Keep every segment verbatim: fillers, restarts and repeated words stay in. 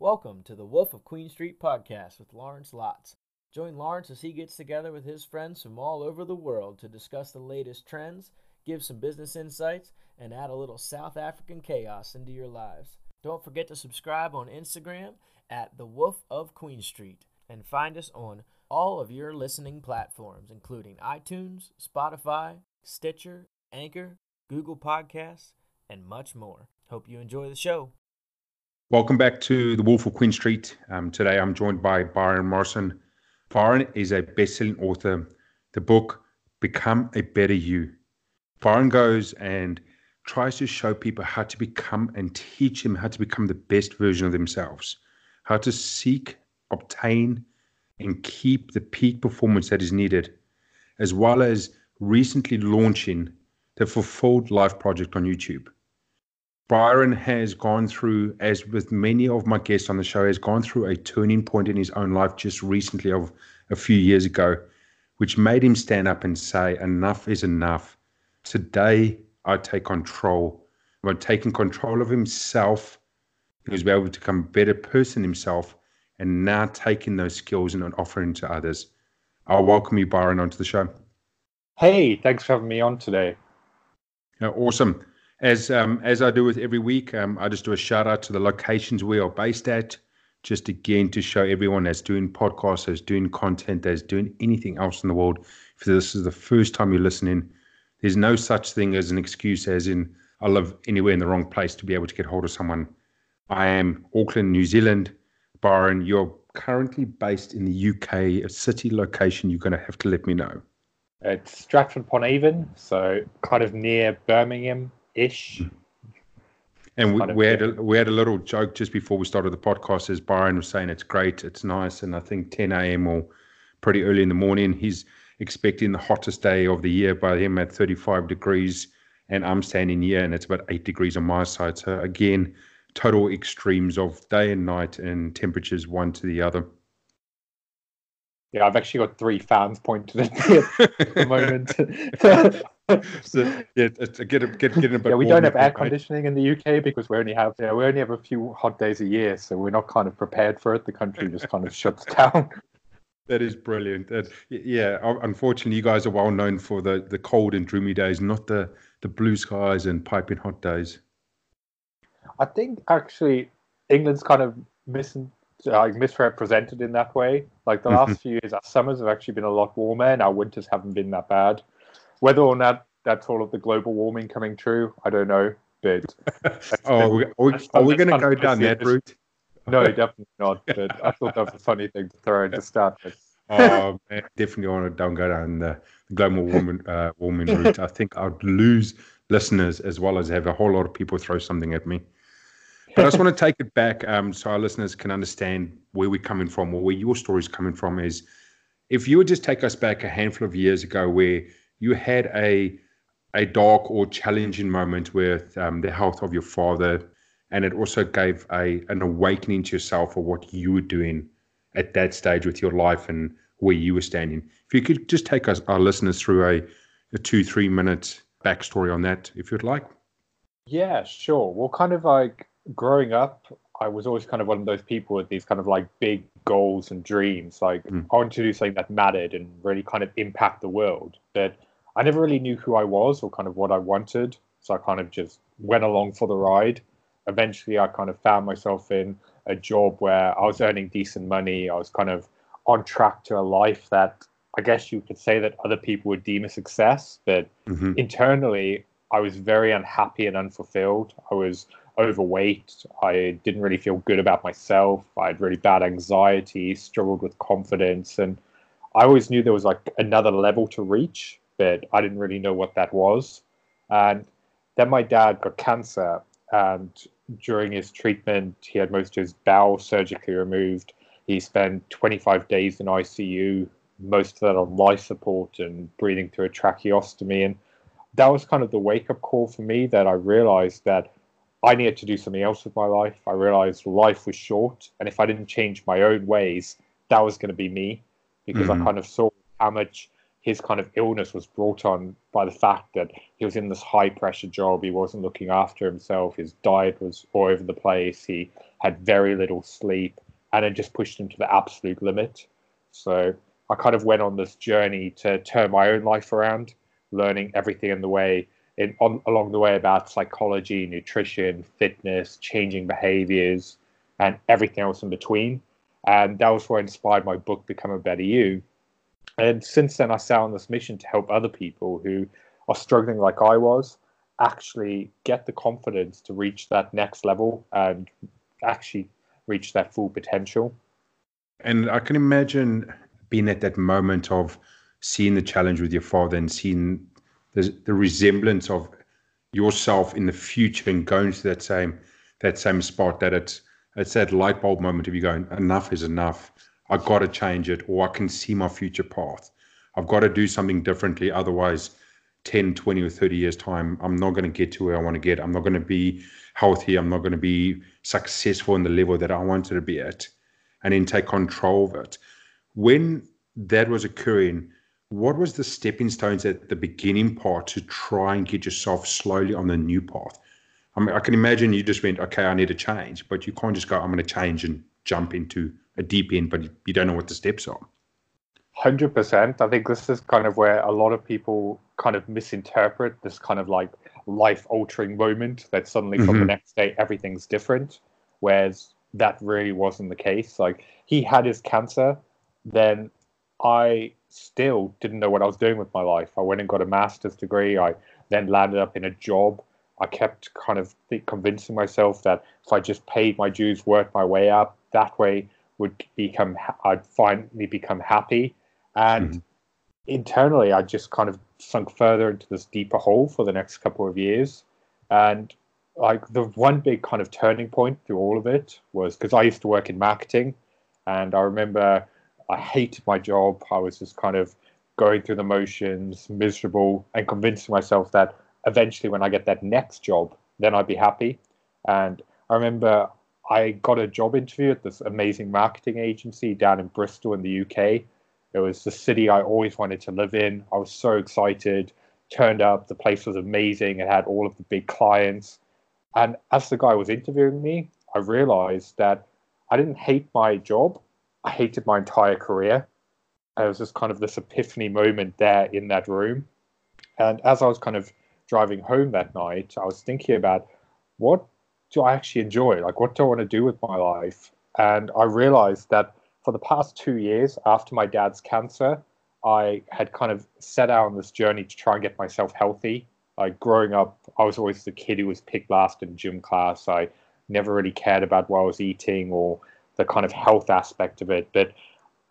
Welcome to the Wolf of Queen Street podcast with Lawrence Lotz. Join Lawrence as he gets together with his friends from all over the world to discuss the latest trends, give some business insights, and add a little South African chaos into your lives. Don't forget to subscribe on Instagram at the Wolf of Queen Street and find us on all of your listening platforms, including iTunes, Spotify, Stitcher, Anchor, Google Podcasts, and much more. Hope you enjoy the show. Welcome back to the Wolf of Queen Street. Um, today I'm joined by Byron Morrison. Byron is a best-selling author. The book, Become a Better You. Byron goes and tries to show people how to become and teach them how to become the best version of themselves, how to seek, obtain, and keep the peak performance that is needed, as well as recently launching the Fulfilled Life Project on YouTube. Byron has gone through, as with many of my guests on the show, has gone through a turning point in his own life just recently of a few years ago, which made him stand up and say, enough is enough. Today, I take control. By taking control of himself, he was able to become a better person himself and now taking those skills and offering to others. I'll welcome you, Byron, onto the show. Hey, thanks for having me on today. Uh, awesome. As um, as I do with every week, um, I just do a shout out to the locations we are based at, just again to show everyone that's doing podcasts, that's doing content, that's doing anything else in the world. If this is the first time you're listening, there's no such thing as an excuse as in I live anywhere in the wrong place to be able to get hold of someone. I am Auckland, New Zealand. Byron, you're currently based in the U K, a city location you're going to have to let me know. It's Stratford upon Avon, so kind of near Birmingham. Ish. And we, we had a, we had a little joke just before we started the podcast, as Byron was saying, it's great, it's nice, and I think ten a.m. or pretty early in the morning, he's expecting the hottest day of the year by him at thirty-five degrees, and I'm standing here and it's about eight degrees on my side. So again, total extremes of day and night and temperatures one to the other. Yeah, I've actually got three fans pointed at me at the moment. So yeah, to get a, get get a bit. Yeah, we don't have air conditioning in the U K because we only have yeah, we only have a few hot days a year, so we're not kind of prepared for it. The country just kind of shuts down. That is brilliant. That, yeah, unfortunately, you guys are well known for the, the cold and gloomy days, not the, the blue skies and piping hot days. I think actually England's kind of mis uh, misrepresented in that way. Like the last few years, our summers have actually been a lot warmer, and our winters haven't been that bad. Whether or not that's all of the global warming coming true, I don't know. But oh, we, are we, are we going to go down that route? No, definitely not. But I thought that was a funny thing to throw into start with. Oh, man, definitely want to don't go down the global warming uh, warming route. I think I'd lose listeners as well as have a whole lot of people throw something at me. But I just want to take it back um, so our listeners can understand where we're coming from or where your story's coming from. Is if you would just take us back a handful of years ago where you had a a dark or challenging moment with um, the health of your father, and it also gave a an awakening to yourself of what you were doing at that stage with your life and where you were standing. If you could just take us, our listeners, through a, a two, three minute backstory on that, if you'd like. Yeah, sure. Well, kind of like growing up, I was always kind of one of those people with these kind of like big goals and dreams. Like mm. I wanted to do something that mattered and really kind of impact the world. But I never really knew who I was or kind of what I wanted. So I kind of just went along for the ride. Eventually, I kind of found myself in a job where I was earning decent money. I was kind of on track to a life that I guess you could say that other people would deem a success. But mm-hmm. internally, I was very unhappy and unfulfilled. I was overweight. I didn't really feel good about myself. I had really bad anxiety, struggled with confidence. And I always knew there was like another level to reach, but I didn't really know what that was. And then my dad got cancer, and during his treatment, he had most of his bowel surgically removed. He spent twenty-five days in I C U, most of that on life support and breathing through a tracheostomy. And that was kind of the wake-up call for me, that I realized that I needed to do something else with my life. I realized life was short, and if I didn't change my own ways, that was going to be me, because mm-hmm. I kind of saw how much his kind of illness was brought on by the fact that he was in this high pressure job. He wasn't looking after himself. His diet was all over the place. He had very little sleep, and it just pushed him to the absolute limit. So I kind of went on this journey to turn my own life around, learning everything in the way, in, on, along the way about psychology, nutrition, fitness, changing behaviors, and everything else in between. And that was what inspired my book, Become a Better You. And since then, I set on this mission to help other people who are struggling like I was actually get the confidence to reach that next level and actually reach their full potential. And I can imagine being at that moment of seeing the challenge with your father and seeing the, the resemblance of yourself in the future and going to that same that same spot, that it's, it's that light bulb moment of you going, enough is enough. I've got to change it, or I can see my future path. I've got to do something differently. Otherwise, ten, twenty or thirty years time, I'm not going to get to where I want to get. I'm not going to be healthy. I'm not going to be successful in the level that I wanted to be at, and then take control of it. When that was occurring, what was the stepping stones at the beginning part to try and get yourself slowly on the new path? I mean, I can imagine you just went, okay, I need to change, but you can't just go, I'm going to change and jump into a deep end, but you don't know what the steps are. one hundred percent. I think this is kind of where a lot of people kind of misinterpret this kind of like life-altering moment that suddenly mm-hmm. from the next day, everything's different, whereas that really wasn't the case. Like, he had his cancer, then I still didn't know what I was doing with my life. I went and got a master's degree. I then landed up in a job. I kept kind of th- convincing myself that if I just paid my dues, worked my way up, that way would become, ha- I'd finally become happy. And mm-hmm. internally, I just kind of sunk further into this deeper hole for the next couple of years. And like the one big kind of turning point through all of it was, because I used to work in marketing, and I remember I hated my job. I was just kind of going through the motions, miserable, and convincing myself that eventually when I get that next job, then I'd be happy. And I remember I got a job interview at this amazing marketing agency down in Bristol in the U K. It was the city I always wanted to live in. I was so excited, turned up, the place was amazing. It had all of the big clients. And as the guy was interviewing me, I realized that I didn't hate my job. I hated my entire career. It was just kind of this epiphany moment there in that room. And as I was kind of driving home that night, I was thinking about, what do I actually enjoy? Like, what do I want to do with my life? And I realized that for the past two years after my dad's cancer, I had kind of set out on this journey to try and get myself healthy. Like, growing up, I was always the kid who was picked last in gym class. I never really cared about what I was eating or the kind of health aspect of it, but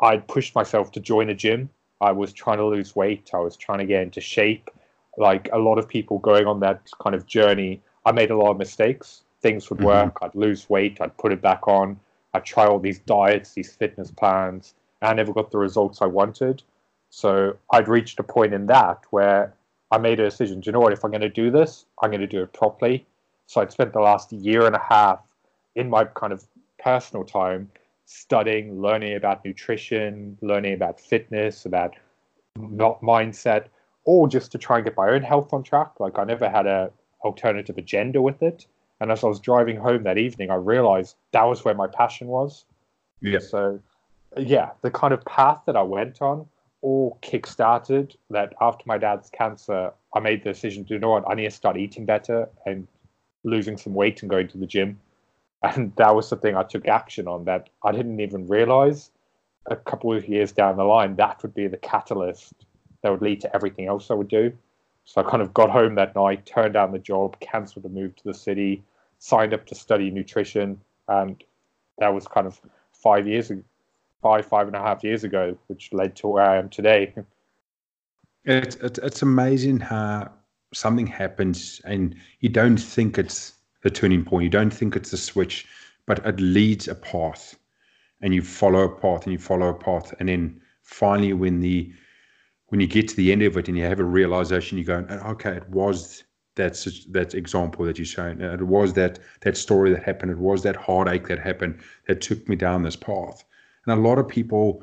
I'd pushed myself to join a gym. I was trying to lose weight. I was trying to get into shape. Like a lot of people going on that kind of journey, I made a lot of mistakes. Things would work. Mm-hmm. I'd lose weight. I'd put it back on. I'd try all these diets, these fitness plans, and I never got the results I wanted. So I'd reached a point in that where I made a decision. Do you know what? If I'm going to do this, I'm going to do it properly. So I'd spent the last year and a half in my kind of personal time studying, learning about nutrition, learning about fitness, about not mindset, all just to try and get my own health on track. Like, I never had a alternative agenda with it. And as I was driving home that evening, I realized that was where my passion was. Yeah. So yeah, the kind of path that I went on all kickstarted that after my dad's cancer, I made the decision to, you know what, I need to start eating better and losing some weight and going to the gym. And that was the thing I took action on that I didn't even realize a couple of years down the line, that would be the catalyst that would lead to everything else I would do. So I kind of got home that night, turned down the job, cancelled the move to the city, signed up to study nutrition. And that was kind of five years ago, five, five and a half years ago, which led to where I am today. It's, it's, it's amazing how something happens and you don't think it's the turning point. You don't think it's a switch, but it leads a path, and you follow a path and you follow a path. And then finally, when the, when you get to the end of it and you have a realization, you go, okay, it was that, that example that you showed. It was that, that story that happened. It was that heartache that happened that took me down this path. And a lot of people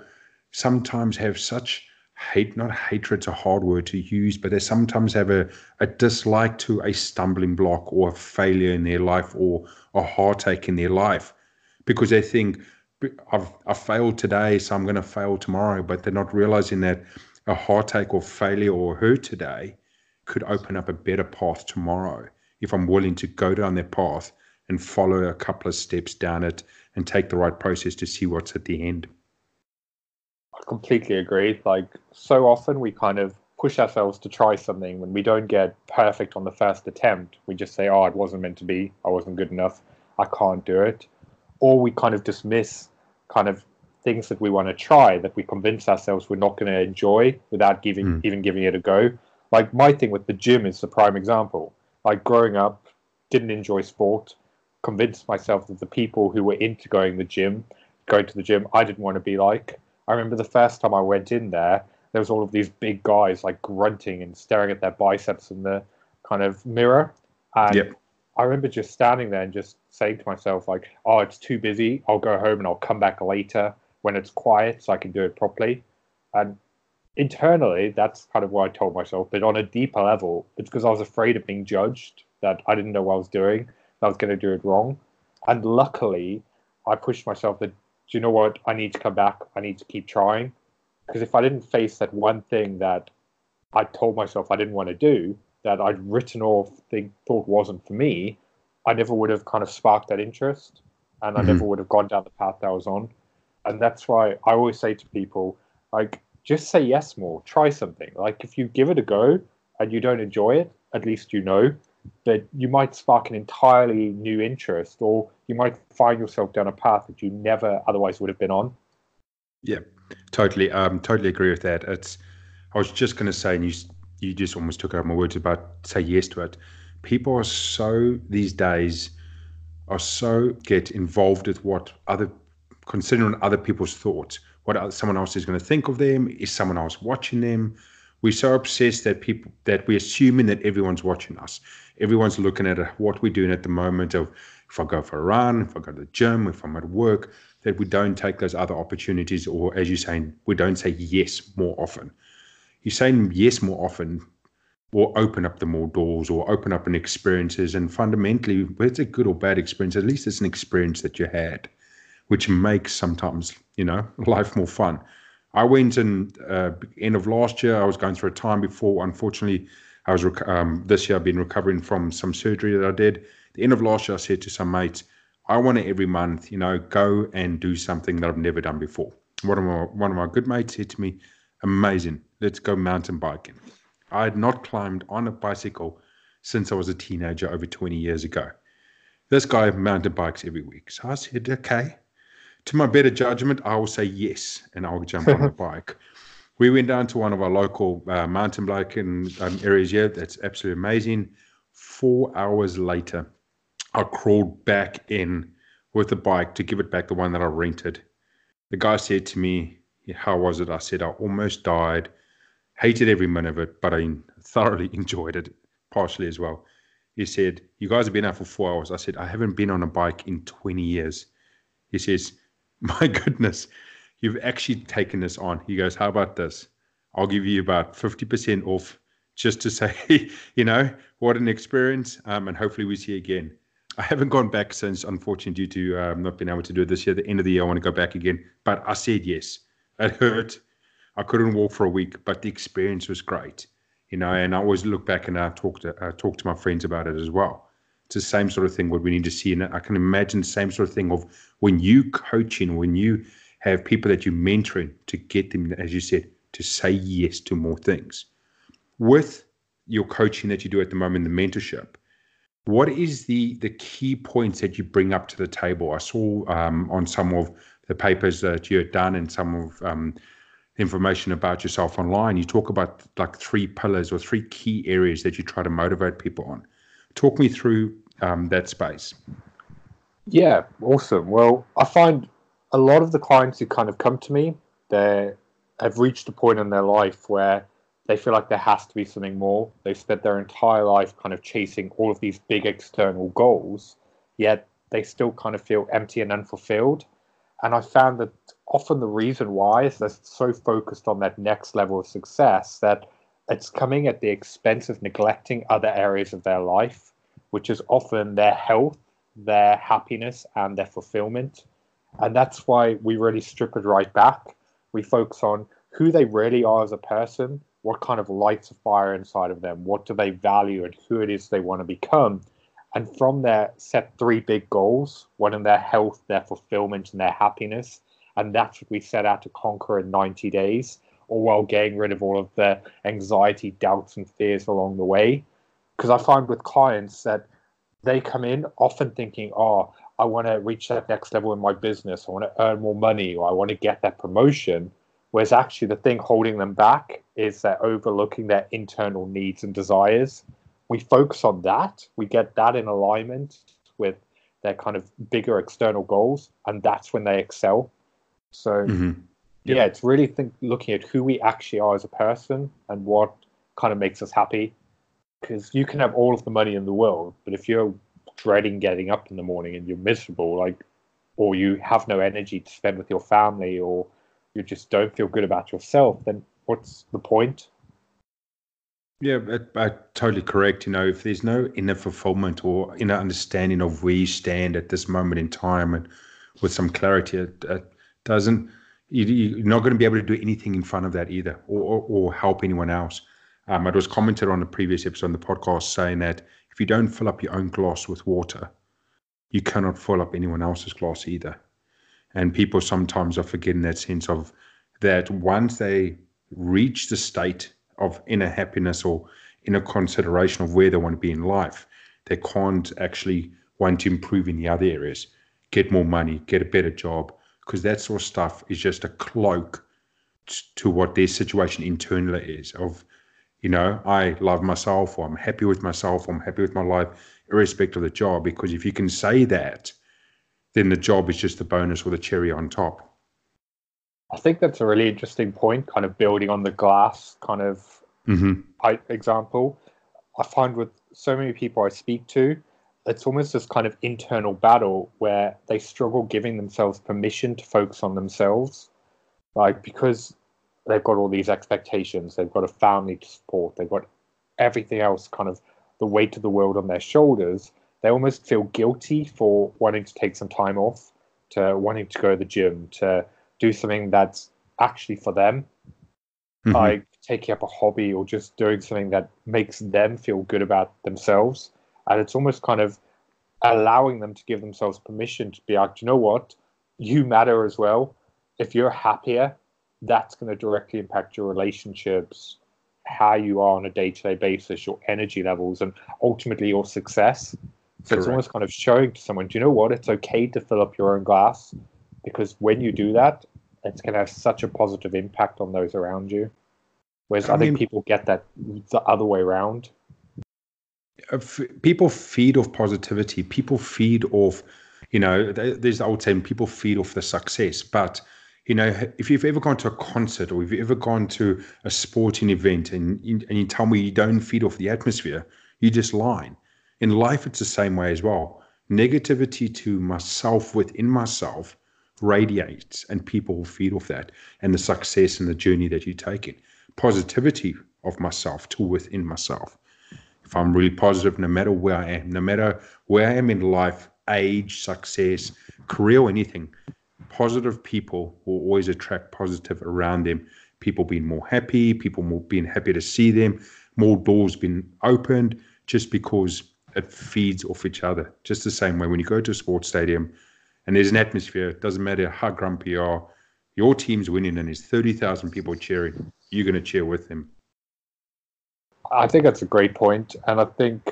sometimes have such hate, not hatred's a hard word to use, but they sometimes have a, a dislike to a stumbling block or a failure in their life or a heartache in their life, because they think, I've, I failed today, so I'm going to fail tomorrow. But they're not realizing that a heartache or failure or hurt today could open up a better path tomorrow if I'm willing to go down their path and follow a couple of steps down it and take the right process to see what's at the end. I completely agree. Like, so often we kind of push ourselves to try something when we don't get perfect on the first attempt. We just say, oh, it wasn't meant to be. I wasn't good enough. I can't do it. Or we kind of dismiss kind of things that we want to try, that we convince ourselves we're not going to enjoy without giving mm. even giving it a go. Like, my thing with the gym is the prime example. Like, growing up, didn't enjoy sport, convinced myself that the people who were into going the gym, going to the gym, I didn't want to be like. I remember the first time I went in there, there was all of these big guys like grunting and staring at their biceps in the kind of mirror. And yep. I remember just standing there and just saying to myself, like, oh, it's too busy. I'll go home and I'll come back later when it's quiet so I can do it properly. And internally, that's kind of what I told myself. But on a deeper level, it's because I was afraid of being judged, that I didn't know what I was doing, that I was going to do it wrong. And luckily, I pushed myself that, do you know what? I need to come back. I need to keep trying. Because if I didn't face that one thing that I told myself I didn't want to do, that I'd written off, think, thought wasn't for me, I never would have kind of sparked that interest, and I mm-hmm. never would have gone down the path that I was on. And that's why I always say to people, like, just say yes more, try something. Like, if you give it a go and you don't enjoy it, at least you know that you might spark an entirely new interest, or you might find yourself down a path that you never otherwise would have been on. Yeah, totally. Um, totally agree with that. It's, I was just going to say, and you You just almost took out my words about say yes to it. People are so, these days, are so get involved with what other, considering other people's thoughts, what someone else is going to think of them, is someone else watching them. We're so obsessed that people, that we're assuming that everyone's watching us. Everyone's looking at what we're doing at the moment of, if I go for a run, if I go to the gym, if I'm at work, that we don't take those other opportunities, or as you're saying, we don't say yes more often. You're saying yes more often will open up the more doors or open up an experiences. And fundamentally, whether it's a good or bad experience, at least it's an experience that you had, which makes sometimes, you know, life more fun. I went in uh, end of last year. I was going through a time before. Unfortunately, I was rec- um, this year I've been recovering from some surgery that I did. The end of last year, I said to some mates, I want to every month, you know, go and do something that I've never done before. One of my, one of my good mates said to me, amazing. Let's go mountain biking. I had not climbed on a bicycle since I was a teenager over twenty years ago. This guy mountain bikes every week. So I said, okay, to my better judgment, I will say yes, and I'll jump on the bike. We went down to one of our local uh, mountain biking um, areas here. That's absolutely amazing. Four hours later, I crawled back in with the bike to give it back, the one that I rented. The guy said to me, how was it? I said, I almost died. Hated every minute of it, but I thoroughly enjoyed it, partially as well. He said, you guys have been out for four hours. I said, I haven't been on a bike in twenty years. He says, my goodness, you've actually taken this on. He goes, how about this? I'll give you about fifty percent off just to say, you know, what an experience. Um, and hopefully we see you again. I haven't gone back since, unfortunately, due to um, not being able to do it this year. At the end of the year, I want to go back again. But I said yes. It hurt. I couldn't walk for a week, but the experience was great, you know, and I always look back and I talk to, I talk to my friends about it as well. It's the same sort of thing what we need to see. And I can imagine the same sort of thing of when you coaching, when you have people that you're mentoring to get them, as you said, to say yes to more things. With your coaching that you do at the moment, the mentorship, what is the, the key points that you bring up to the table? I saw um, on some of the papers that you had done and some of um, information about yourself online, you talk about like three pillars or three key areas that you try to motivate people on. Talk me through um, that space. Yeah, awesome. Well, I find a lot of the clients who kind of come to me, they have reached a point in their life where they feel like there has to be something more. They've spent their entire life kind of chasing all of these big external goals, yet they still kind of feel empty and unfulfilled. And I found that often the reason why is they're so focused on that next level of success that it's coming at the expense of neglecting other areas of their life, which is often their health, their happiness, and their fulfillment. And that's why we really strip it right back. We focus on who they really are as a person, what kind of lights a fire inside of them, what do they value, and who it is they want to become. And from there, set three big goals, one in their health, their fulfillment, and their happiness. And that's what we set out to conquer in ninety days, all while getting rid of all of the anxiety, doubts, and fears along the way. Because I find with clients that they come in often thinking, oh, I want to reach that next level in my business, I want to earn more money, or I want to get that promotion. Whereas actually the thing holding them back is they're overlooking their internal needs and desires. We focus on that, we get that in alignment with their kind of bigger external goals, and that's when they excel. So mm-hmm. yeah. yeah, it's really think, looking at who we actually are as a person and what kind of makes us happy. Because you can have all of the money in the world, but if you're dreading getting up in the morning and you're miserable, like, or you have no energy to spend with your family, or you just don't feel good about yourself, then what's the point? Yeah, I, I totally correct. You know, if there's no inner fulfillment or inner understanding of where you stand at this moment in time, and with some clarity, it, it doesn't, you, you're not going to be able to do anything in front of that either, or, or, or help anyone else. Um, it was commented on a previous episode on the podcast saying that if you don't fill up your own glass with water, you cannot fill up anyone else's glass either. And people sometimes are forgetting that sense of that once they reach the state of inner happiness or inner consideration of where they want to be in life, they can't actually want to improve in the other areas, get more money, get a better job, because that sort of stuff is just a cloak t- to what their situation internally is of, you know, I love myself, or I'm happy with myself, or I'm happy with my life, irrespective of the job. Because if you can say that, then the job is just the bonus or the cherry on top. I think that's a really interesting point, kind of building on the glass kind of mm-hmm. example. I find with so many people I speak to, it's almost this kind of internal battle where they struggle giving themselves permission to focus on themselves. Like, because they've got all these expectations, they've got a family to support, they've got everything else, kind of the weight of the world on their shoulders, they almost feel guilty for wanting to take some time off, to wanting to go to the gym, to do something that's actually for them, mm-hmm. like taking up a hobby or just doing something that makes them feel good about themselves. And it's almost kind of allowing them to give themselves permission to be like, you know what, you matter as well. If you're happier, that's going to directly impact your relationships, how you are on a day-to-day basis, your energy levels, and ultimately your success. So Correct. It's almost kind of showing to someone, do you know what, it's okay to fill up your own glass, because when you do that, it's going to have such a positive impact on those around you. Whereas I, I mean, think people get that the other way around. F- people feed off positivity. People feed off, you know, they, there's the old saying, people feed off the success. But, you know, if you've ever gone to a concert, or if you've ever gone to a sporting event and, and you tell me you don't feed off the atmosphere, you just lie. In life, it's the same way as well. Negativity to myself within myself radiates, and people will feed off that and the success and the journey that you're taking. Positivity of myself to within myself. If I'm really positive, no matter where I am, no matter where I am in life, age, success, career, or anything, positive people will always attract positive around them. People being more happy, people more being happy to see them, more doors being opened, just because it feeds off each other. Just the same way when you go to a sports stadium, and there's an atmosphere, it doesn't matter how grumpy you are, your team's winning and there's thirty thousand people cheering, you're going to cheer with them. I think that's a great point. And I think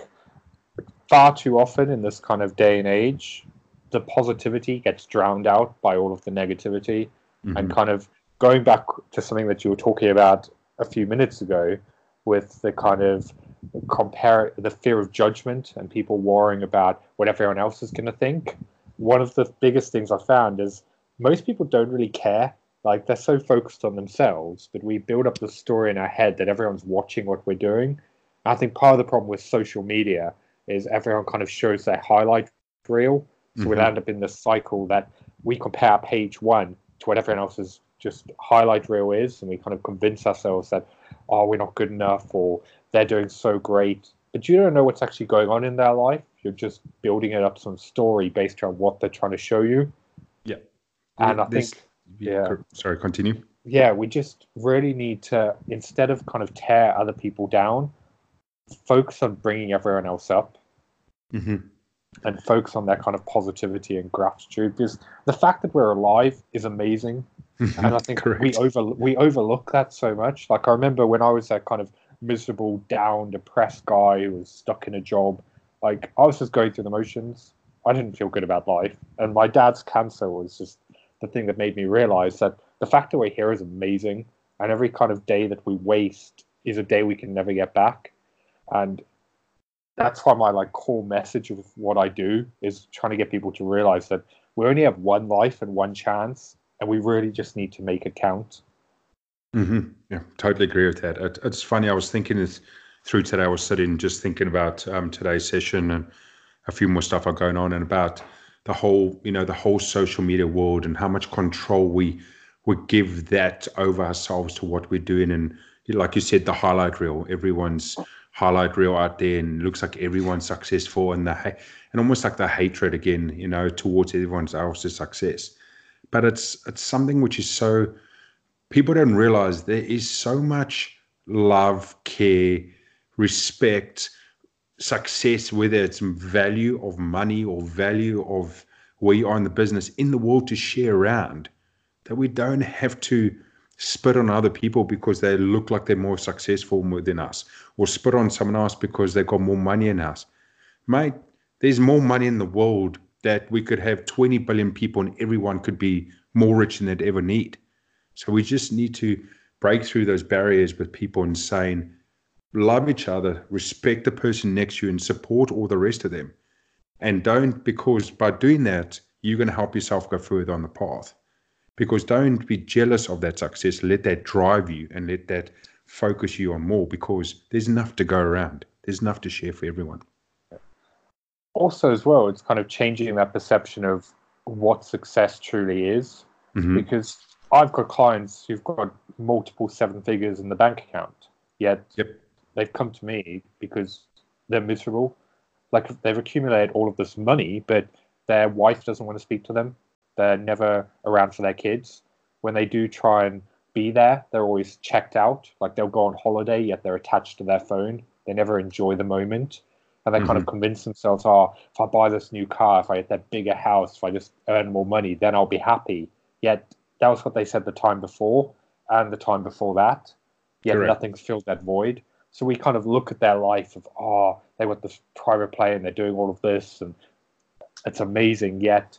far too often in this kind of day and age, the positivity gets drowned out by all of the negativity. Mm-hmm. And kind of going back to something that you were talking about a few minutes ago with the kind of compare the fear of judgment and people worrying about what everyone else is going to think. One of the biggest things I found is most people don't really care. Like, they're so focused on themselves, but we build up the story in our head that everyone's watching what we're doing. And I think part of the problem with social media is everyone kind of shows their highlight reel. So mm-hmm. we end up in this cycle that we compare page one to what everyone else's just highlight reel is, and we kind of convince ourselves that, oh, we're not good enough, or they're doing so great. But you don't know what's actually going on in their life. You're just building it up some story based on what they're trying to show you. Yeah. And I this, think, yeah. Sorry, continue. Yeah, we just really need to, instead of kind of tear other people down, focus on bringing everyone else up. Mm-hmm. And focus on that kind of positivity and gratitude, because the fact that we're alive is amazing. And I think we over we overlook that so much. Like, I remember when I was that kind of miserable, down, depressed guy who was stuck in a job, like, I was just going through the motions. I didn't feel good about life. And my dad's cancer was just the thing that made me realize that the fact that we're here is amazing. And every kind of day that we waste is a day we can never get back. And that's why my like core message of what I do is trying to get people to realize that we only have one life and one chance, and we really just need to make it count. Mm-hmm. Yeah, totally agree with that. It, it's funny. I was thinking this through today. I was sitting just thinking about um, today's session and a few more stuff are going on, and about the whole, you know, the whole social media world and how much control we we give that over ourselves to what we're doing. And like you said, the highlight reel, everyone's highlight reel out there, and looks like everyone's successful, and the and almost like the hatred again, you know, towards everyone else's success. But it's it's something which is so, people don't realize there is so much love, care, respect, success, whether it's value of money or value of where you are in the business, in the world to share around, that we don't have to spit on other people because they look like they're more successful than us, or spit on someone else because they've got more money than us. Mate, there's more money in the world that we could have twenty billion people and everyone could be more rich than they'd ever need. So we just need to break through those barriers with people and saying, love each other, respect the person next to you, and support all the rest of them. And don't, because by doing that, you're going to help yourself go further on the path. Because don't be jealous of that success. Let that drive you and let that focus you on more, because there's enough to go around. There's enough to share for everyone. Also as well, it's kind of changing that perception of what success truly is. Mm-hmm. Because I've got clients who've got multiple seven figures in the bank account, yet yep. they've come to me because they're miserable. Like, they've accumulated all of this money, but their wife doesn't want to speak to them. They're never around for their kids. When they do try and be there, they're always checked out. Like, they'll go on holiday, yet they're attached to their phone. They never enjoy the moment. And they mm-hmm. kind of convince themselves, oh, if I buy this new car, if I get that bigger house, if I just earn more money, then I'll be happy. Yet that was what they said the time before and the time before that. Yet Correct. Nothing's filled that void. So we kind of look at their life of, oh, they want this private plane and they're doing all of this and it's amazing, yet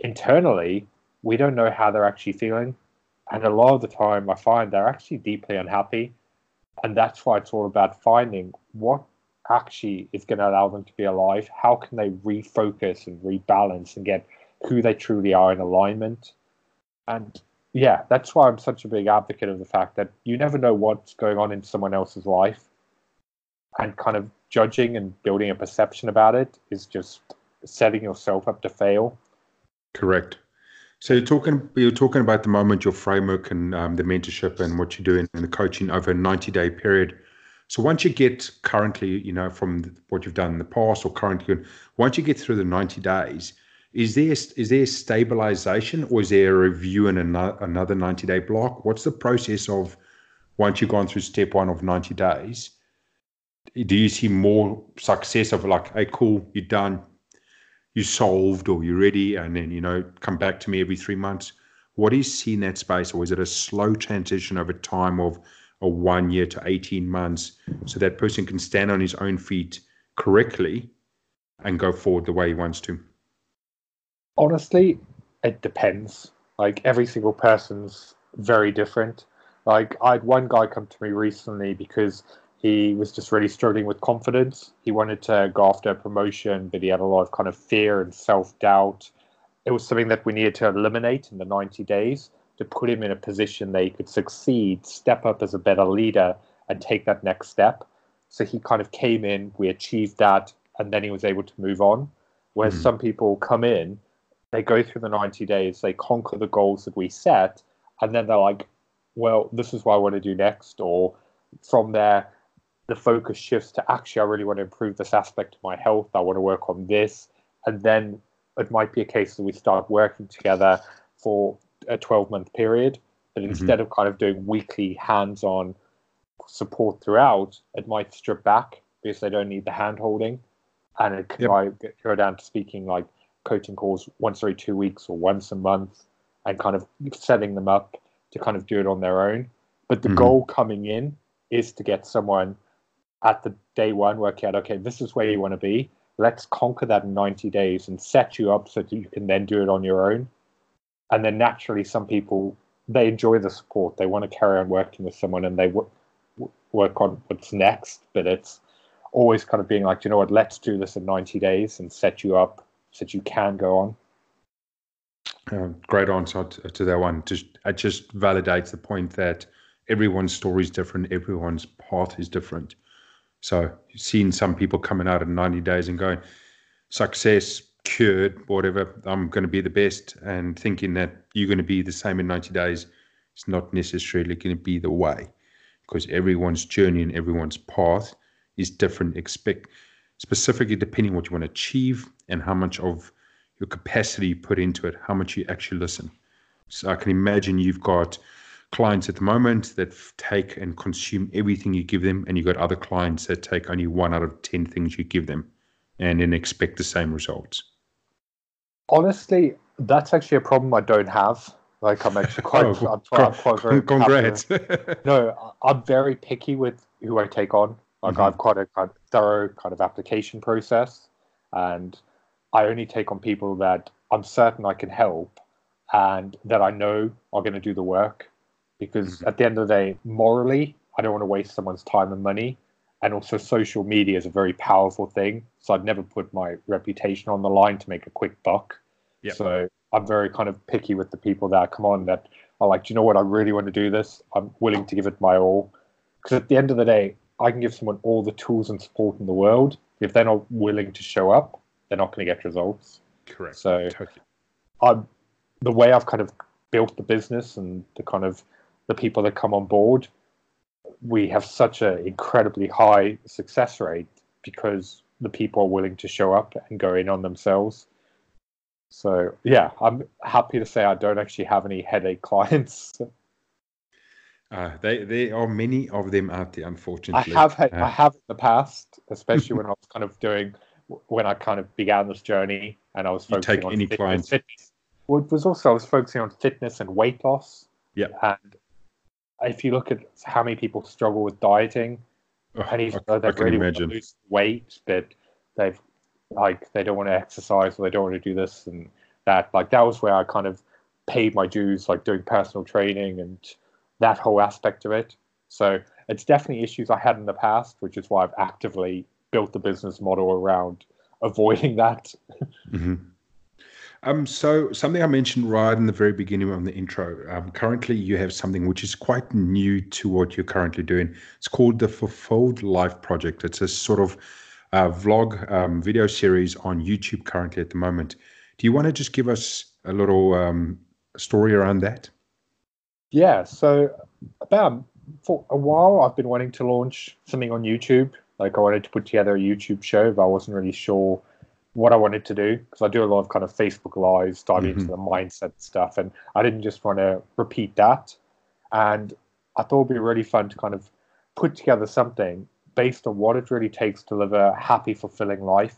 internally we don't know how they're actually feeling, and a lot of the time I find they're actually deeply unhappy. And that's why it's all about finding what actually is going to allow them to be alive. How can they refocus and rebalance and get who they truly are in alignment? And yeah, that's why I'm such a big advocate of the fact that you never know what's going on in someone else's life, and kind of judging and building a perception about it is just setting yourself up to fail. Correct. So you're talking you're talking about the moment, your framework and um, the mentorship and what you're doing and the coaching over a ninety-day period. So once you get currently, you know, from what you've done in the past or currently, once you get through the ninety days, is there is there stabilization, or is there a review in another, another ninety-day block? What's the process of once you've gone through step one of ninety days? Do you see more success of like, hey, cool, you're done, you solved, or you're ready, and then, you know, come back to me every three months? What do you see in that space? Or is it a slow transition over time of a one year to eighteen months so that person can stand on his own feet correctly and go forward the way he wants to? Honestly, it depends. Like, every single person's very different. Like, I had one guy come to me recently because he was just really struggling with confidence. He wanted to go after a promotion, but he had a lot of kind of fear and self-doubt. It was something that we needed to eliminate in the ninety days to put him in a position that he could succeed, step up as a better leader, and take that next step. So he kind of came in, we achieved that, and then he was able to move on. Whereas mm-hmm. some people come in, They go through the ninety days, they conquer the goals that we set, and then they're like, well, this is what I want to do next. Or from there, the focus shifts to, actually, I really want to improve this aspect of my health. I want to work on this. And then it might be a case that we start working together for a twelve-month period. But instead mm-hmm. of kind of doing weekly hands-on support throughout, it might strip back because they don't need the hand-holding. And it can yep. go down to speaking like coaching calls once every two weeks or once a month, and kind of setting them up to kind of do it on their own. But the mm-hmm. goal coming in is to get someone at the day one working out, okay, this is where you want to be. Let's conquer that in ninety days and set you up so that you can then do it on your own. And then naturally, some people, they enjoy the support. They want to carry on working with someone and they w- w- work on what's next. But it's always kind of being like, you know what, let's do this in ninety days and set you up so that you can go on. Um, great answer to, to that one. Just, it just validates the point that everyone's story is different. Everyone's path is different. So you've seen some people coming out in ninety days and going, success, cured, whatever, I'm going to be the best. And thinking that you're going to be the same in ninety days, it's not necessarily going to be the way, because everyone's journey and everyone's path is different, expect specifically depending what you want to achieve and how much of your capacity you put into it, how much you actually listen. So I can imagine you've got clients at the moment that take and consume everything you give them, and you've got other clients that take only one out of ten things you give them and then expect the same results. Honestly, that's actually a problem I don't have. Like, I'm actually quite, oh, I'm, I'm quite very congrats. No, I'm very picky with who I take on. Like, mm-hmm. I've got a kind of thorough kind of application process, and I only take on people that I'm certain I can help and that I know are going to do the work. Because at the end of the day, morally, I don't want to waste someone's time and money. And also, social media is a very powerful thing. So I'd never put my reputation on the line to make a quick buck. Yep. So I'm very kind of picky with the people that come on that are like, do you know what? I really want to do this. I'm willing to give it my all. Because at the end of the day, I can give someone all the tools and support in the world. If they're not willing to show up, they're not going to get results. Correct. So totally. I'm, the way I've kind of built the business and the kind of the people that come on board, we have such an incredibly high success rate because the people are willing to show up and go in on themselves. So yeah, I'm happy to say I don't actually have any headache clients. Uh, they, there are many of them out there, unfortunately. I have, had, uh, I have in the past, especially when I was kind of doing, when I kind of began this journey and I was focusing on any fitness. fitness. Well, it was also, I was focusing on fitness and weight loss. Yeah. And if you look at how many people struggle with dieting, oh, and even though they really want to lose weight, that they've like they don't want to exercise or they don't want to do this and that. Like, that was where I kind of paid my dues, like doing personal training and that whole aspect of it. So it's definitely issues I had in the past, which is why I've actively built the business model around avoiding that. Mm-hmm. Um, so something I mentioned right in the very beginning on the intro, um, currently you have something which is quite new to what you're currently doing. It's called the Fulfilled Life Project. It's a sort of uh, vlog um, video series on YouTube currently at the moment. Do you want to just give us a little um, story around that? Yeah, so about for a while I've been wanting to launch something on YouTube. Like, I wanted to put together a YouTube show, but I wasn't really sure what I wanted to do, because I do a lot of kind of Facebook lives, diving mm-hmm. into the mindset stuff, and I didn't just want to repeat that. And I thought it'd be really fun to kind of put together something based on what it really takes to live a happy, fulfilling life,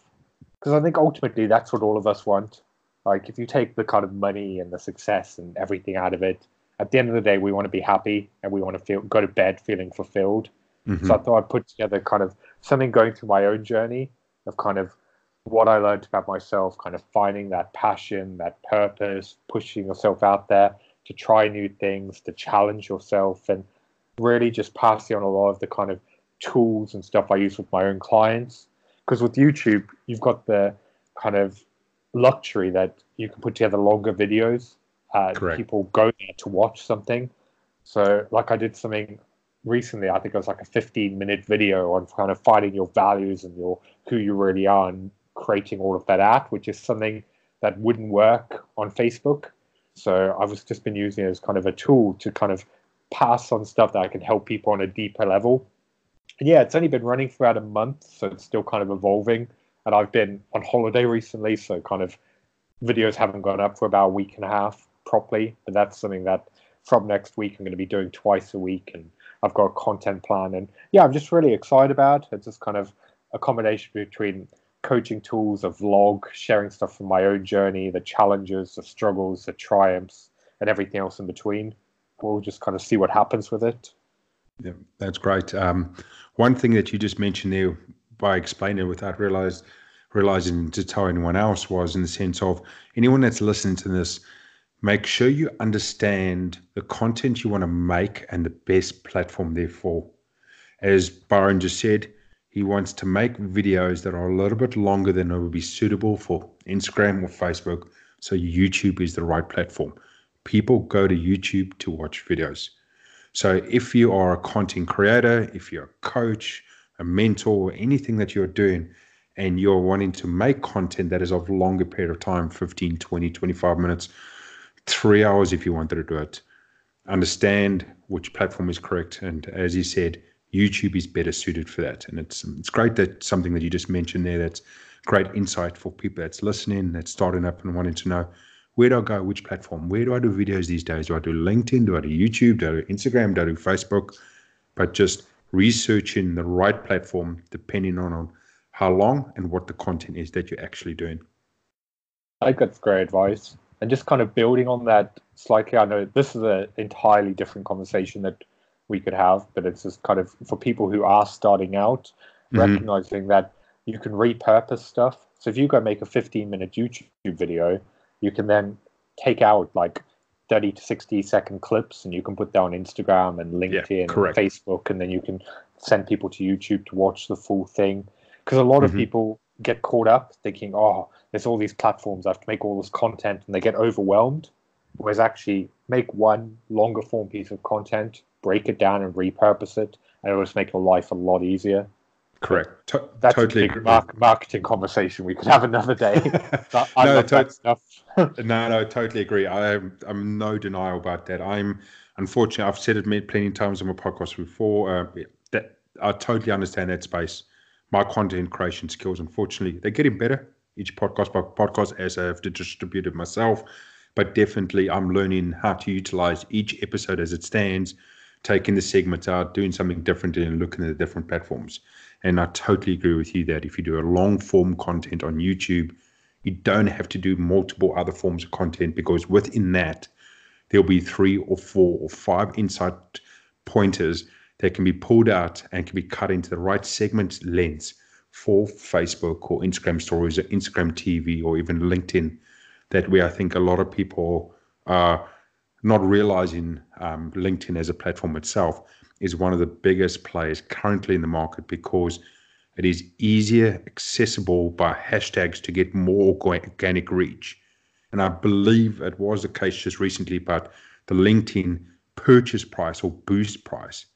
because I think ultimately that's what all of us want. Like, if you take the kind of money and the success and everything out of it, at the end of the day, we want to be happy and we want to feel go to bed feeling fulfilled. Mm-hmm. So I thought I'd put together kind of something going through my own journey of kind of what I learned about myself, kind of finding that passion, that purpose, pushing yourself out there to try new things, to challenge yourself, and really just passing on a lot of the kind of tools and stuff I use with my own clients. Because with YouTube, you've got the kind of luxury that you can put together longer videos. Uh, people go there to watch something. So like, I did something recently, I think it was like a fifteen minute video on kind of finding your values and your who you really are and creating all of that out, which is something that wouldn't work on Facebook. So I've just been using it as kind of a tool to kind of pass on stuff that I can help people on a deeper level. And yeah, it's only been running for about a month, so it's still kind of evolving. And I've been on holiday recently, so kind of videos haven't gone up for about a week and a half properly. But that's something that from next week I'm going to be doing twice a week, and I've got a content plan. And yeah, I'm just really excited about it. It's just kind of a combination between coaching tools, a vlog, sharing stuff from my own journey, the challenges, the struggles, the triumphs, and everything else in between. We'll just kind of see what happens with it. Yeah, that's great. Um, one thing that you just mentioned there, by explaining it without realized, realizing to tell anyone else, was in the sense of anyone that's listening to this, make sure you understand the content you want to make and the best platform therefore. As Byron just said, he wants to make videos that are a little bit longer than it would be suitable for Instagram or Facebook. So YouTube is the right platform. People go to YouTube to watch videos. So if you are a content creator, if you're a coach, a mentor, or anything that you're doing, and you're wanting to make content that is of a longer period of time, fifteen, twenty, twenty-five minutes, three hours if you wanted to do it, understand which platform is correct. And as he said, YouTube is better suited for that. And it's it's great that something that you just mentioned there, that's great insight for people that's listening, that's starting up and wanting to know, where do I go, which platform, where do I do videos these days? Do I do LinkedIn, do I do YouTube, do I do Instagram, do I do Facebook? But just researching the right platform depending on, on how long and what the content is that you're actually doing. I think that's great advice. And just kind of building on that slightly, I know this is an entirely different conversation that we could have, but it's just kind of for people who are starting out, mm-hmm. recognizing that you can repurpose stuff. So if you go make a fifteen minute YouTube video, you can then take out like thirty to sixty second clips, and you can put that on Instagram and LinkedIn yeah, and Facebook, and then you can send people to YouTube to watch the full thing. Because a lot mm-hmm. of people get caught up thinking, oh, there's all these platforms, I have to make all this content, and they get overwhelmed. Whereas actually make one longer form piece of content, break it down and repurpose it, and it'll just make your life a lot easier. Correct. T- that's totally a big mark- marketing conversation we could have another day. I no, love to- that stuff. no, no, totally agree. I, I'm no denial about that. I'm unfortunately, I've said it plenty of times on my podcast before. Uh, that I totally understand that space. My content creation skills, unfortunately, they're getting better each podcast by podcast as I have to distribute it myself. But definitely, I'm learning how to utilize each episode as it stands, taking the segments out, doing something different, and looking at the different platforms. And I totally agree with you that if you do a long form content on YouTube, you don't have to do multiple other forms of content, because within that, there'll be three or four or five insight pointers that can be pulled out and can be cut into the right segment lens for Facebook or Instagram stories or Instagram T V or even LinkedIn, that where I think a lot of people are not realizing um, LinkedIn as a platform itself is one of the biggest players currently in the market, because it is easier accessible by hashtags to get more organic reach. And I believe it was the case just recently about the LinkedIn purchase price or boost price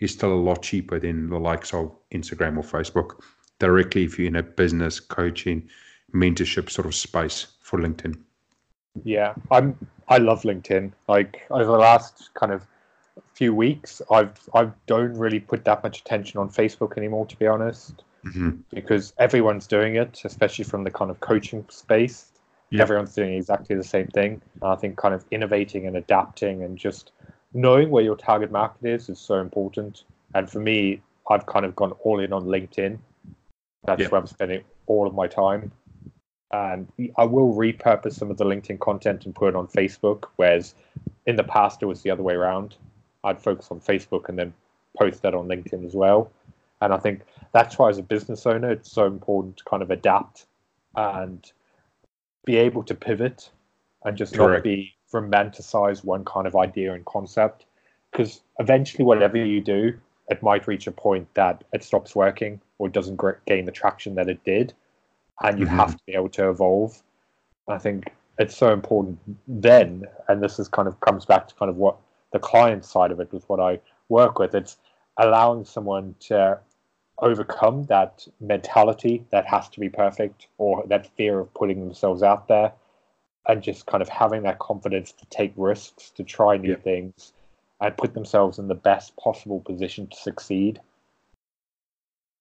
is still a lot cheaper than the likes of Instagram or Facebook directly if you're in a business, coaching, mentorship sort of space for LinkedIn. Yeah, I'm, I love LinkedIn. Like over the last kind of few weeks, I've I don't really put that much attention on Facebook anymore, to be honest, mm-hmm. because everyone's doing it, especially from the kind of coaching space. Yeah. Everyone's doing exactly the same thing. And I think kind of innovating and adapting and just knowing where your target market is is so important. And for me, I've kind of gone all in on LinkedIn. That's yeah. where I'm spending all of my time. And I will repurpose some of the LinkedIn content and put it on Facebook, whereas in the past it was the other way around. I'd focus on Facebook and then post that on LinkedIn as well. And I think that's why as a business owner, it's so important to kind of adapt and be able to pivot and just Correct. Not be romanticize one kind of idea and concept, because eventually whatever you do, it might reach a point that it stops working or doesn't gain the traction that it did. And you mm-hmm. have to be able to evolve. I think it's so important then, and this is kind of comes back to kind of what the client side of it with what I work with. It's allowing someone to overcome that mentality that has to be perfect or that fear of putting themselves out there and just kind of having that confidence to take risks, to try new yeah. things, and put themselves in the best possible position to succeed.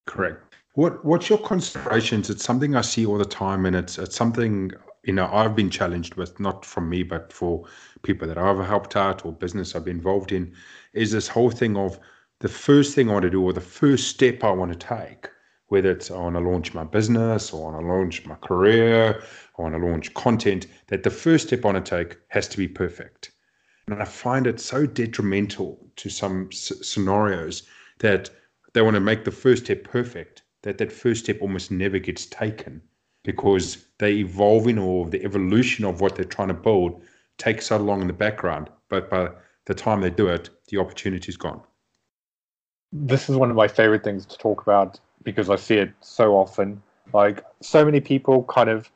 Correct. What What's your considerations? It's something I see all the time, and it's it's something, you know, I've been challenged with, not from me, but for people that I've helped out or business I've been involved in, is this whole thing of the first thing I want to do or the first step I want to take, whether it's I want to launch my business or I want to launch my career, I want to launch content, that the first step I want to take has to be perfect. And I find it so detrimental to some s- scenarios that they want to make the first step perfect, that that first step almost never gets taken because they evolving, or the evolution of what they're trying to build takes so long in the background. But by the time they do it, the opportunity is gone. This is one of my favorite things to talk about because I see it so often. Like, so many people kind of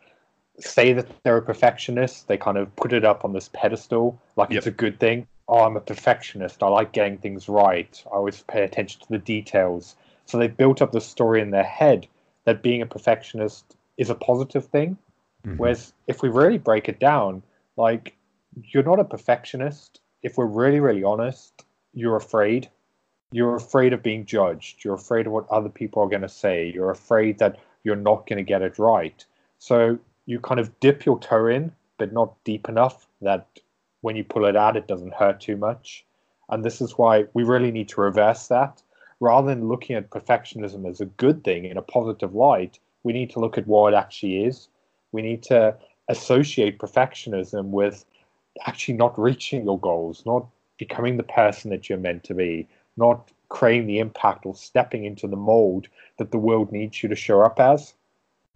say that they're a perfectionist. They kind of put it up on this pedestal, like yep. it's a good thing. Oh, I'm a perfectionist. I like getting things right. I always pay attention to the details. So they've built up the story in their head that being a perfectionist is a positive thing. Mm-hmm. Whereas if we really break it down, like, you're not a perfectionist. If we're really, really honest, you're afraid. You're afraid of being judged. You're afraid of what other people are going to say. You're afraid that you're not going to get it right. So you kind of dip your toe in, but not deep enough that when you pull it out, it doesn't hurt too much. And this is why we really need to reverse that. Rather than looking at perfectionism as a good thing in a positive light, we need to look at what it actually is. We need to associate perfectionism with actually not reaching your goals, not becoming the person that you're meant to be, not creating the impact or stepping into the mold that the world needs you to show up as.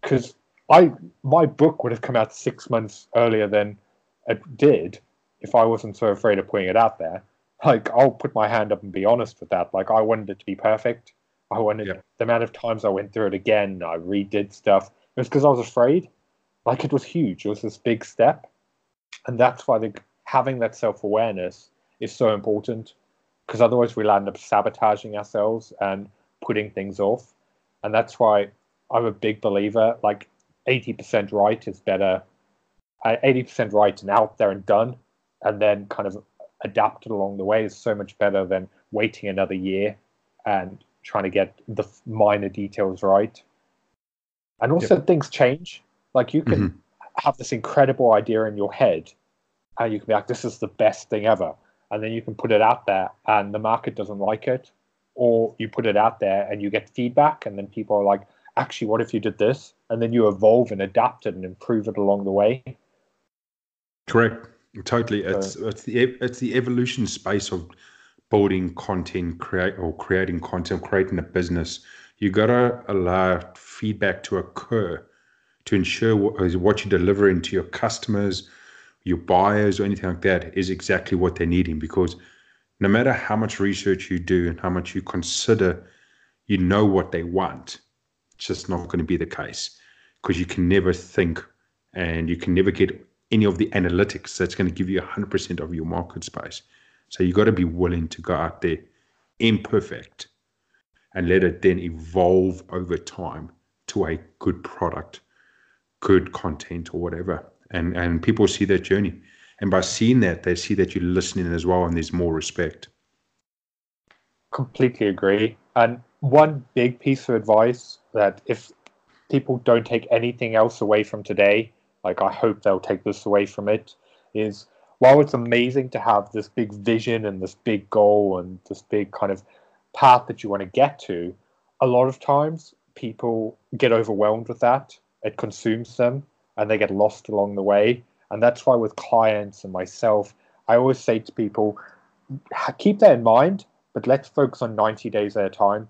Because I, my book would have come out six months earlier than it did if I wasn't so afraid of putting it out there. Like, I'll put my hand up and be honest with that. Like, I wanted it to be perfect. I wanted yeah. the amount of times I went through it again, I redid stuff. It was because I was afraid. Like, it was huge. It was this big step. And that's why I think having that self-awareness is so important, because otherwise we'll end up sabotaging ourselves and putting things off. And that's why I'm a big believer, like, eighty percent right is better. Uh, eighty percent right and out there and done, and then kind of adapted along the way is so much better than waiting another year and trying to get the minor details right. And also yep. things change. Like, you can mm-hmm. have this incredible idea in your head and you can be like, this is the best thing ever. And then you can put it out there and the market doesn't like it. Or you put it out there and you get feedback and then people are like, actually, what if you did this? And then you evolve and adapt it and improve it along the way. Correct. Totally. It's it's the it's the evolution space of building content, create or creating content, creating a business. You got to allow feedback to occur to ensure what, what you're delivering to your customers, your buyers, or anything like that is exactly what they're needing. Because no matter how much research you do and how much you consider, you know what they want. It's just not going to be the case, because you can never think and you can never get any of the analytics that's going to give you one hundred percent of your market space. So you got to be willing to go out there imperfect and let it then evolve over time to a good product, good content, or whatever. And and people see that journey. And by seeing that, they see that you're listening as well, and there's more respect. Completely agree. And one big piece of advice that if people don't take anything else away from today, like, I hope they'll take this away from it, is while it's amazing to have this big vision and this big goal and this big kind of path that you want to get to, a lot of times people get overwhelmed with that. It consumes them and they get lost along the way. And that's why with clients and myself, I always say to people, keep that in mind, but let's focus on ninety days at a time,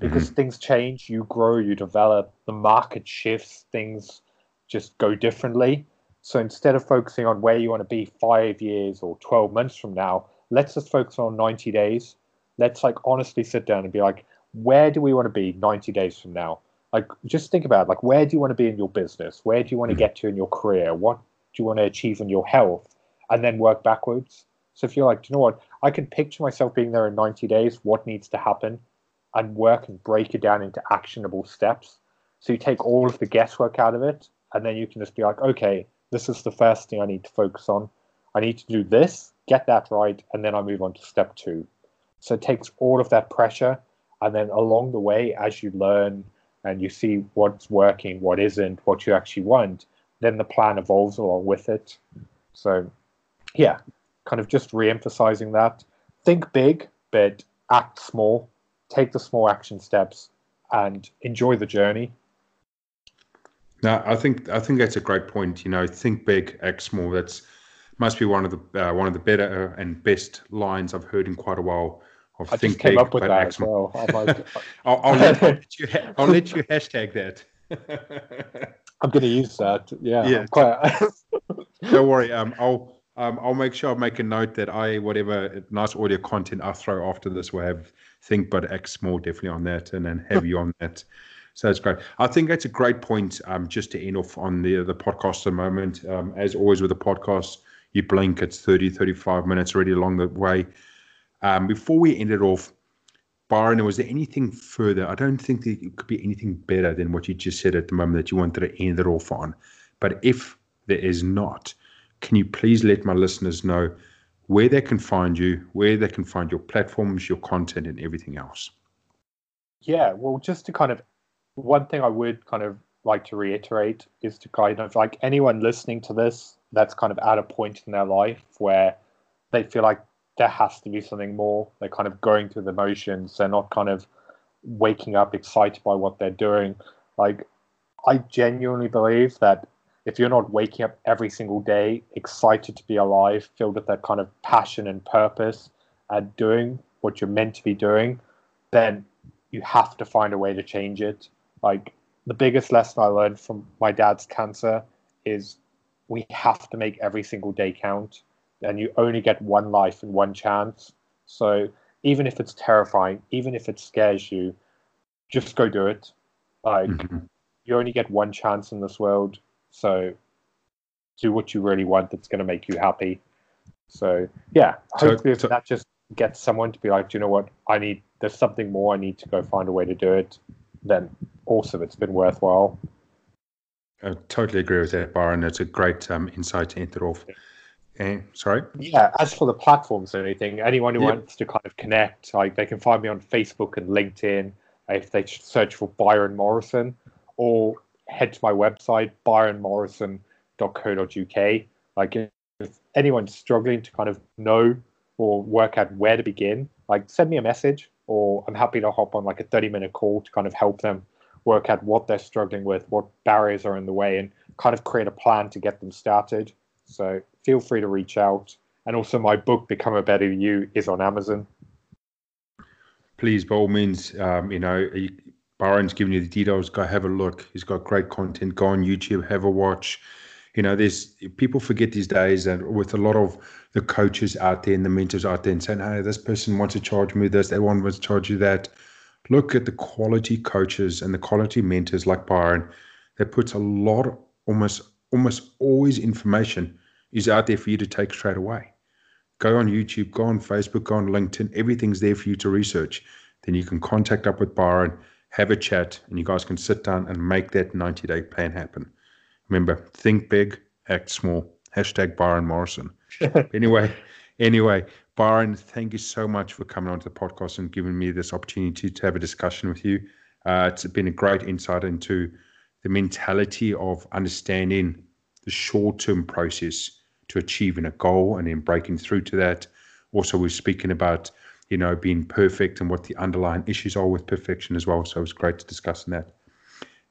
because mm-hmm. things change, you grow, you develop, the market shifts, things just go differently. So instead of focusing on where you want to be five years or twelve months from now, let's just focus on ninety days. Let's, like, honestly sit down and be like, where do we want to be ninety days from now? Like, just think about it. Like, where do you want to be in your business? Where do you want to get to in your career? What do you want to achieve in your health? And then work backwards. So if you're like, do you know what? I can picture myself being there in ninety days. What needs to happen? And work and break it down into actionable steps. So you take all of the guesswork out of it. And then you can just be like, okay, This is the first thing I need to focus on. I need to do this, get that right, and then I move on to step two. So it takes all of that pressure, and then along the way, as you learn and you see what's working, what isn't, what you actually want, then the plan evolves along with it. So yeah, kind of just re-emphasizing that. Think big, but act small. Take the small action steps and enjoy the journey. No, I think I think that's a great point. You know, think big, act small. That's must be one of the uh, one of the better and best lines I've heard in quite a while. Of I think just came big, up with that as well. Like, I'll, I'll, let, I'll, let you ha- I'll let you hashtag that. I'm going to use that. Yeah. yeah. Quite... Don't worry. Um, I'll um, I'll make sure I make a note that I whatever nice audio content I throw after this will have think but act small definitely on that, and then have you on that. So that's great. I think that's a great point. Um, just to end off on the the podcast at the moment. Um, as always with the podcast, you blink, it's thirty, thirty-five minutes already along the way. Um, before we ended off, Byron, was there anything further? I don't think there could be anything better than what you just said at the moment that you wanted to end it off on. But if there is not, can you please let my listeners know where they can find you, where they can find your platforms, your content, and everything else? Yeah, well, just to kind of one thing I would kind of like to reiterate is to kind of like anyone listening to this that's kind of at a point in their life where they feel like there has to be something more. They're kind of going through the motions. They're not kind of waking up excited by what they're doing. Like, I genuinely believe that if you're not waking up every single day excited to be alive, filled with that kind of passion and purpose and doing what you're meant to be doing, then you have to find a way to change it. Like, the biggest lesson I learned from my dad's cancer is we have to make every single day count, and you only get one life and one chance. So even if it's terrifying, even if it scares you, just go do it. Like, mm-hmm. you only get one chance in this world, so do what you really want that's going to make you happy. So yeah, hopefully so, so- that just gets someone to be like, do you know what, I need, there's something more, I need to go find a way to do it, then awesome, it's been worthwhile. I totally agree with that, Byron. It's a great um, insight to end it off. And, sorry? Yeah, as for the platforms or anything, anyone who yep. wants to kind of connect, like they can find me on Facebook and LinkedIn if they search for Byron Morrison, or head to my website, Byron Morrison dot co dot U K. Like, if anyone's struggling to kind of know or work out where to begin, like send me a message, or I'm happy to hop on like a thirty minute call to kind of help them work out what they're struggling with, what barriers are in the way, and kind of create a plan to get them started. So feel free to reach out. And also my book, Become a Better You, is on Amazon. Please, by all means, um, you know, Byron's giving you the details. Go have a look. He's got great content. Go on YouTube, have a watch. You know, there's people forget these days that with a lot of the coaches out there and the mentors out there and saying, hey, this person wants to charge me this, they want to charge you that. Look at the quality coaches and the quality mentors like Byron that puts a lot, almost almost always information is out there for you to take straight away. Go on YouTube, go on Facebook, go on LinkedIn. Everything's there for you to research. Then you can contact up with Byron, have a chat, and you guys can sit down and make that ninety-day plan happen. Remember, think big, act small. Hashtag Byron Morrison. anyway, anyway, Byron, thank you so much for coming onto the podcast and giving me this opportunity to have a discussion with you. Uh, it's been a great insight into the mentality of understanding the short-term process to achieving a goal and then breaking through to that. Also, we're speaking about, you know, being perfect and what the underlying issues are with perfection as well. So it's great to discuss that.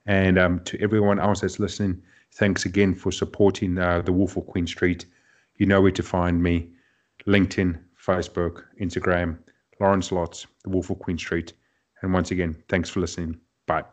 And um, to everyone else that's listening, thanks again for supporting uh, the Wolf of Queen Street. You know where to find me, LinkedIn, Facebook, Instagram, Lawrence Lotz, the Wolf of Queen Street. And once again, thanks for listening. Bye.